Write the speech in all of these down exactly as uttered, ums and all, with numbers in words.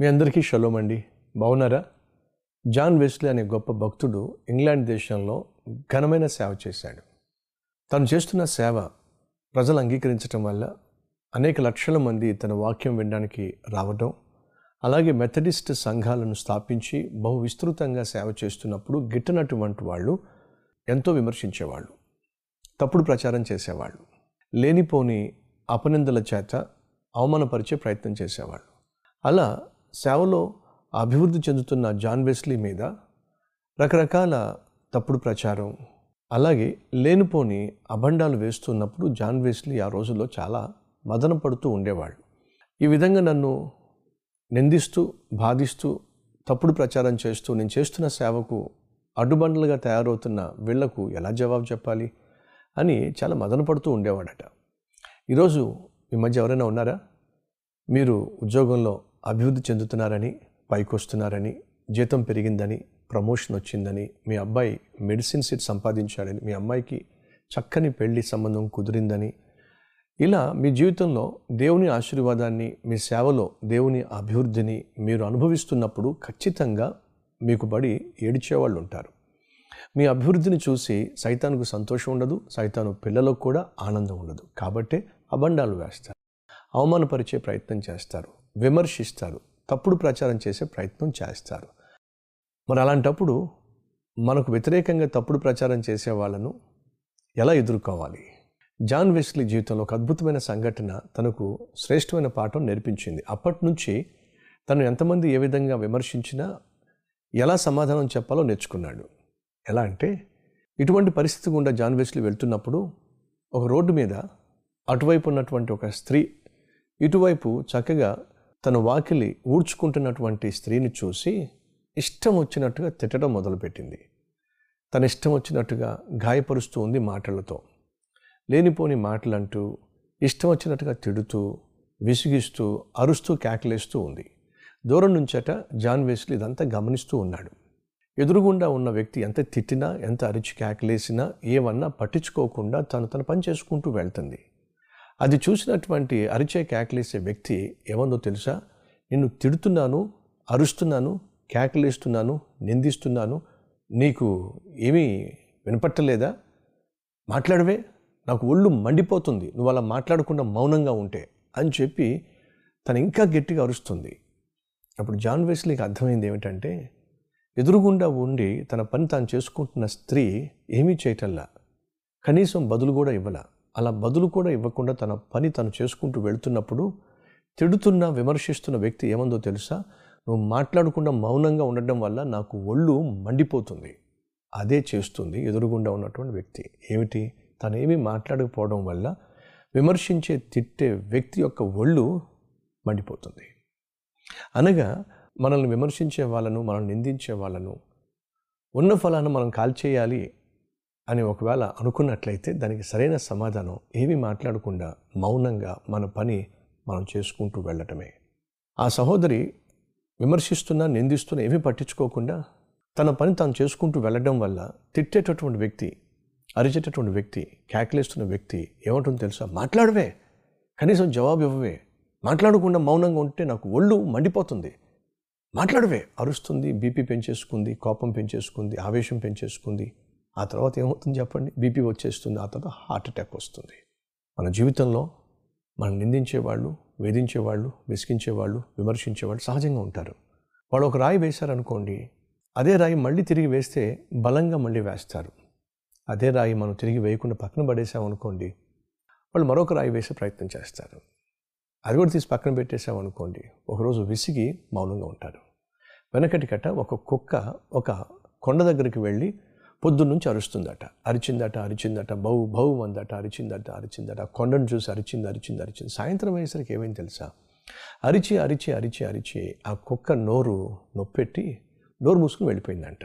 మీ అందరికీ షలోం అండి. బాగున్నారా? జాన్ వెస్లీ అనే గొప్ప భక్తుడు ఇంగ్లాండ్ దేశంలో ఘనమైన సేవ చేశాడు. తను చేస్తున్న సేవ ప్రజలు అంగీకరించడం వల్ల అనేక లక్షల మంది తన వాక్యం వినడానికి రావడం, అలాగే మెథడిస్ట్ సంఘాలను స్థాపించి బహు విస్తృతంగా సేవ చేస్తున్నప్పుడు గిట్టనటువంటి వాళ్ళు ఎంతో విమర్శించేవాళ్ళు, తప్పుడు ప్రచారం చేసేవాళ్ళు, లేనిపోని అపనిందల చేత అవమానపరిచే ప్రయత్నం చేసేవాళ్ళు. అలా సేవలో అభివృద్ధి చెందుతున్న జాన్ వెస్లీ మీద రకరకాల తప్పుడు ప్రచారం, అలాగే లేనిపోని అభండాలు వేస్తున్నప్పుడు జాన్ వెస్లీ ఆ రోజుల్లో చాలా మదన పడుతూ ఉండేవాళ్ళు. ఈ విధంగా నన్ను నిందిస్తూ, బాధిస్తూ, తప్పుడు ప్రచారం చేస్తూ నేను చేస్తున్న సేవకు అడ్డుబండలుగా తయారవుతున్న వీళ్లకు ఎలా జవాబు చెప్పాలి అని చాలా మదన పడుతూ ఉండేవాడట. ఈరోజు ఈ మధ్య ఎవరైనా ఉన్నారా? మీరు ఉద్యోగంలో అభివృద్ధి చెందుతున్నారని, పైకొస్తున్నారని, జీతం పెరిగిందని, ప్రమోషన్ వచ్చిందని, మీ అబ్బాయి మెడిసిన్ సీట్ సంపాదించాడని, మీ అమ్మాయికి చక్కని పెళ్లి సంబంధం కుదిరిందని, ఇలా మీ జీవితంలో దేవుని ఆశీర్వాదాన్ని, మీ సేవలో దేవుని అభివృద్ధిని మీరు అనుభవిస్తున్నప్పుడు ఖచ్చితంగా మీకు బడి ఏడ్చేవాళ్ళు ఉంటారు. మీ అభివృద్ధిని చూసి సైతానుకు సంతోషం ఉండదు, సైతాను పిల్లలకు కూడా ఆనందం ఉండదు. కాబట్టే అబండాలు వేస్తారు, అవమానపరిచే ప్రయత్నం చేస్తారు, విమర్శిస్తారు, తప్పుడు ప్రచారం చేసే ప్రయత్నం చేస్తారు. మరి అలాంటప్పుడు మనకు వ్యతిరేకంగా తప్పుడు ప్రచారం చేసే వాళ్ళను ఎలా ఎదుర్కోవాలి? జాన్ వెస్లీ జీవితంలో ఒక అద్భుతమైన సంఘటన తనకు శ్రేష్టమైన పాఠం నేర్పించింది. అప్పటి నుంచి తను ఎంతమంది ఏ విధంగా విమర్శించినా ఎలా సమాధానం చెప్పాలో నేర్చుకున్నాడు. ఎలా అంటే, ఇటువంటి పరిస్థితి గుండా జాన్ వెస్లీ వెళ్తున్నప్పుడు ఒక రోడ్డు మీద అటువైపు ఉన్నటువంటి ఒక స్త్రీ ఇటువైపు చక్కగా తన వాకిలి ఊడ్చుకుంటున్నటువంటి స్త్రీని చూసి ఇష్టం వచ్చినట్టుగా తిట్టడం మొదలుపెట్టింది. తన ఇష్టం వచ్చినట్టుగా గాయపరుస్తూ ఉంది మాటలతో, లేనిపోని మాటలంటూ, ఇష్టం వచ్చినట్టుగా తిడుతూ, విసిగిస్తూ, అరుస్తూ, కేకలేస్తూ ఉంది. దూరం నుంచట జాన్ వెస్లీ ఇదంతా గమనిస్తూ ఉన్నాడు. ఎదురుగుండా ఉన్న వ్యక్తి ఎంత తిట్టినా, ఎంత అరిచి కేకలేసినా, ఏమన్నా పట్టించుకోకుండా తను తన పని చేసుకుంటూ వెళ్తుంది. అది చూసినటువంటి అరిచే కేకలేసే వ్యక్తి ఏమందో తెలుసా? నిన్ను తిడుతున్నాను, అరుస్తున్నాను, కేకలేస్తున్నాను, నిందిస్తున్నాను, నీకు ఏమీ వినపట్టలేదా? మాట్లాడవే, నాకు ఒళ్ళు మండిపోతుంది నువ్వు అలా మాట్లాడకుండా మౌనంగా ఉంటే అని చెప్పి తను ఇంకా గట్టిగా అరుస్తుంది. అప్పుడు జాన్ వెస్లీకి అర్థమైంది ఏమిటంటే, ఎదురుగుండా ఉండి తన పని తాను చేసుకుంటున్న స్త్రీ ఏమీ చేయటల్లా, కనీసం బదులు కూడా ఇవ్వలా. అలా బదులు కూడా ఇవ్వకుండా తన పని తను చేసుకుంటూ వెళ్తున్నప్పుడు తిడుతున్న, విమర్శిస్తున్న వ్యక్తి ఏమందో తెలుసా? నువ్వు మాట్లాడకుండా మౌనంగా ఉండడం వల్ల నాకు ఒళ్ళు మండిపోతుంది. అదే చేస్తుంది ఎదురుగుండా ఉన్నటువంటి వ్యక్తి. ఏమిటి? తనేమీ మాట్లాడకపోవడం వల్ల విమర్శించే, తిట్టే వ్యక్తి యొక్క ఒళ్ళు మండిపోతుంది. అనగా మనల్ని విమర్శించే వాళ్ళను, మనల్ని నిందించే వాళ్ళను, ఉన్న ఫలాన్ని మనం కాల్చేయాలి అని ఒకవేళ అనుకున్నట్లయితే దానికి సరైన సమాధానం ఏమీ మాట్లాడకుండా మౌనంగా మన పని మనం చేసుకుంటూ వెళ్ళటమే. ఆ సహోదరి విమర్శిస్తున్నా, నిందిస్తున్నా ఏమీ పట్టించుకోకుండా తన పని తాను చేసుకుంటూ వెళ్ళడం వల్ల తిట్టేటటువంటి వ్యక్తి, అరిచేటటువంటి వ్యక్తి, కేకలేస్తున్న వ్యక్తి ఏమంటుందో తెలుసా? మాట్లాడవే, కనీసం జవాబు ఇవ్వవే, మాట్లాడకుండా మౌనంగా ఉంటే నాకు ఒళ్ళు మండిపోతుంది, మాట్లాడవే అరుస్తుంది. బీపీ పెంచేసుకుంది, కోపం పెంచేసుకుంది, ఆవేశం పెంచేసుకుంది. ఆ తర్వాత ఏమవుతుంది చెప్పండి? బీపీ వచ్చేస్తుంది, ఆ తర్వాత హార్ట్అటాక్ వస్తుంది. మన జీవితంలో మనం నిందించేవాళ్ళు, వేధించేవాళ్ళు, విసిగించేవాళ్ళు, విమర్శించేవాళ్ళు సహజంగా ఉంటారు. వాళ్ళు ఒక రాయి వేశారనుకోండి, అదే రాయి మళ్ళీ తిరిగి వేస్తే బలంగా మళ్ళీ వేస్తారు. అదే రాయి మనం తిరిగి వేయకుండా పక్కన పడేసామనుకోండి, వాళ్ళు మరొక రాయి వేసే ప్రయత్నం చేస్తారు. అది కూడా తీసి పక్కన పెట్టేసామనుకోండి, ఒకరోజు విసిగి మౌనంగా ఉంటారు. వెనకటి కట్ట ఒక కుక్క ఒక కొండ దగ్గరికి వెళ్ళి పొద్దున్నుంచి అరుస్తుందట, అరిచిందట, అరిచిందట, బౌ బౌ అందట, అరిచిందట, అరిచిందట, కొండను చూసి అరిచింది, అరిచింది, అరిచింది. సాయంత్రం అయ్యేసరికి ఏమైంది తెలుసా? అరిచి అరిచి అరిచి అరిచి ఆ కుక్క నోరు నొప్పెట్టి నోరు మూసుకుని వెళ్ళిపోయిందంట.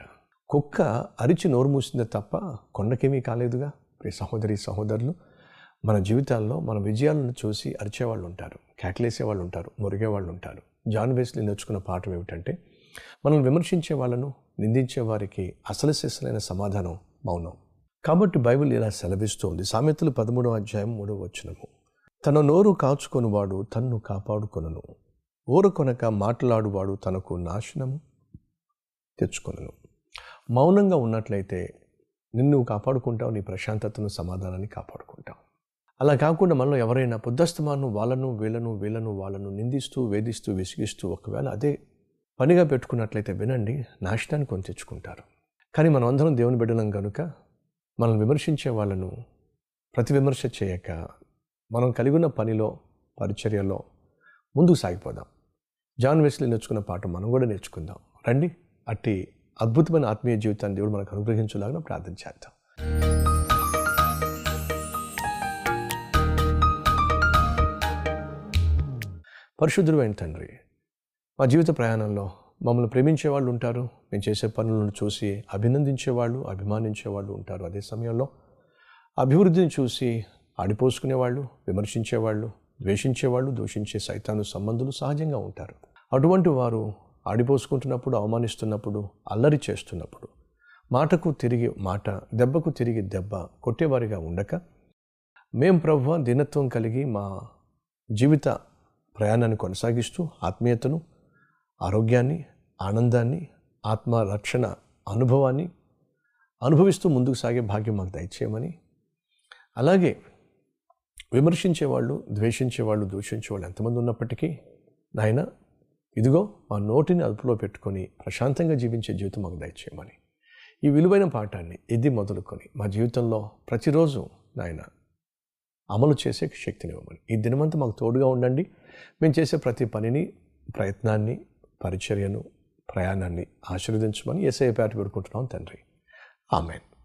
కుక్క అరిచి నోరు మూసిందే తప్ప కొండకేమీ కాలేదుగా. ప్రియ సహోదరి సహోదరులు, మన జీవితాల్లో మన విజయాలను చూసి అరిచేవాళ్ళు ఉంటారు, కేకలేసేవాళ్ళు ఉంటారు, మురిగేవాళ్ళు ఉంటారు. జాన్ వెస్లీ నేర్చుకున్న పాఠం ఏమిటంటే, మనం విమర్శించే వాళ్ళను, నిందించే వారికి అసలు శిశులైన సమాధానం మౌనం. కాబట్టి బైబిల్ ఇలా సెలవిస్తోంది. సామెతలు పదమూడవ అధ్యాయం మూడవ వచనము, తన నోరు కాచుకొనివాడు తన్ను కాపాడుకొనను, ఊరుకొనక మాట్లాడువాడు తనకు నాశనము తెచ్చుకొనను. మౌనంగా ఉన్నట్లయితే నిన్ను కాపాడుకుంటావు, నీ ప్రశాంతతను, సమాధానాన్ని కాపాడుకుంటావు. అలా కాకుండా మనలో ఎవరైనా పొద్దస్తమాను వాళ్ళను వీళ్ళను వీళ్ళను వాళ్ళను నిందిస్తూ వేధిస్తూ విసిగిస్తూ ఒకవేళ అదే పనిగా పెట్టుకున్నట్లయితే వినండి, నాశనాన్ని కొని తెచ్చుకుంటారు. కానీ మనం అందరం దేవుని బిడ్డలం కనుక మనల్ని విమర్శించే వాళ్ళను ప్రతి విమర్శ చేయక మనం కలిగి ఉన్న పనిలో పరిచర్యలో ముందుకు సాగిపోదాం. జాన్ వెస్లీ నేర్చుకున్న పాఠం మనం కూడా నేర్చుకుందాం. రండి, అట్టి అద్భుతమైన ఆత్మీయ జీవితాన్ని దేవుడు మనకు అనుగ్రహించేలాగా ప్రార్థన చేద్దాం. పరిశుద్ధుడు అయిన తండ్రి, మా జీవిత ప్రయాణంలో మమ్మల్ని ప్రేమించే వాళ్ళు ఉంటారు, మేము చేసే పనులను చూసి అభినందించేవాళ్ళు అభిమానించేవాళ్ళు ఉంటారు. అదే సమయంలో అభివృద్ధిని చూసి ఆడిపోసుకునేవాళ్ళు, విమర్శించేవాళ్ళు, ద్వేషించేవాళ్ళు, దూషించే సైతాను సంబంధులు సహజంగా ఉంటారు. అటువంటి వారు ఆడిపోసుకుంటున్నప్పుడు, అవమానిస్తున్నప్పుడు, అల్లరి చేస్తున్నప్పుడు మాటకు తిరిగి మాట, దెబ్బకు తిరిగి దెబ్బ కొట్టేవారిగా ఉండక మేం ప్రభువా దీనత్వం కలిగి మా జీవిత ప్రయాణాన్ని కొనసాగిస్తూ ఆత్మీయతను, ఆరోగ్యాన్ని, ఆనందాన్ని, ఆత్మరక్షణ అనుభవాన్ని అనుభవిస్తూ ముందుకు సాగే భాగ్యం మాకు దయచేయమని, అలాగే విమర్శించేవాళ్ళు, ద్వేషించేవాళ్ళు, దూషించేవాళ్ళు ఎంతమంది ఉన్నప్పటికీ నాయన ఇదిగో మా నోటిని అదుపులో పెట్టుకొని ప్రశాంతంగా జీవించే జీవితం మాకు దయచేయమని, ఈ విలువైన పాఠాన్ని ఇది మొదలుకొని మా జీవితంలో ప్రతిరోజు నాయన అమలు చేసే శక్తినివ్వమని, ఈ దినమంతా మాకు తోడుగా ఉండండి. మేము చేసే ప్రతి పనిని, ప్రయత్నాన్ని, పరిచర్యను, ప్రయాణాన్ని ఆశీర్వదించమని యేసయ్య పేరట పెడుకుంటున్నాం తండ్రి. ఆమేన్.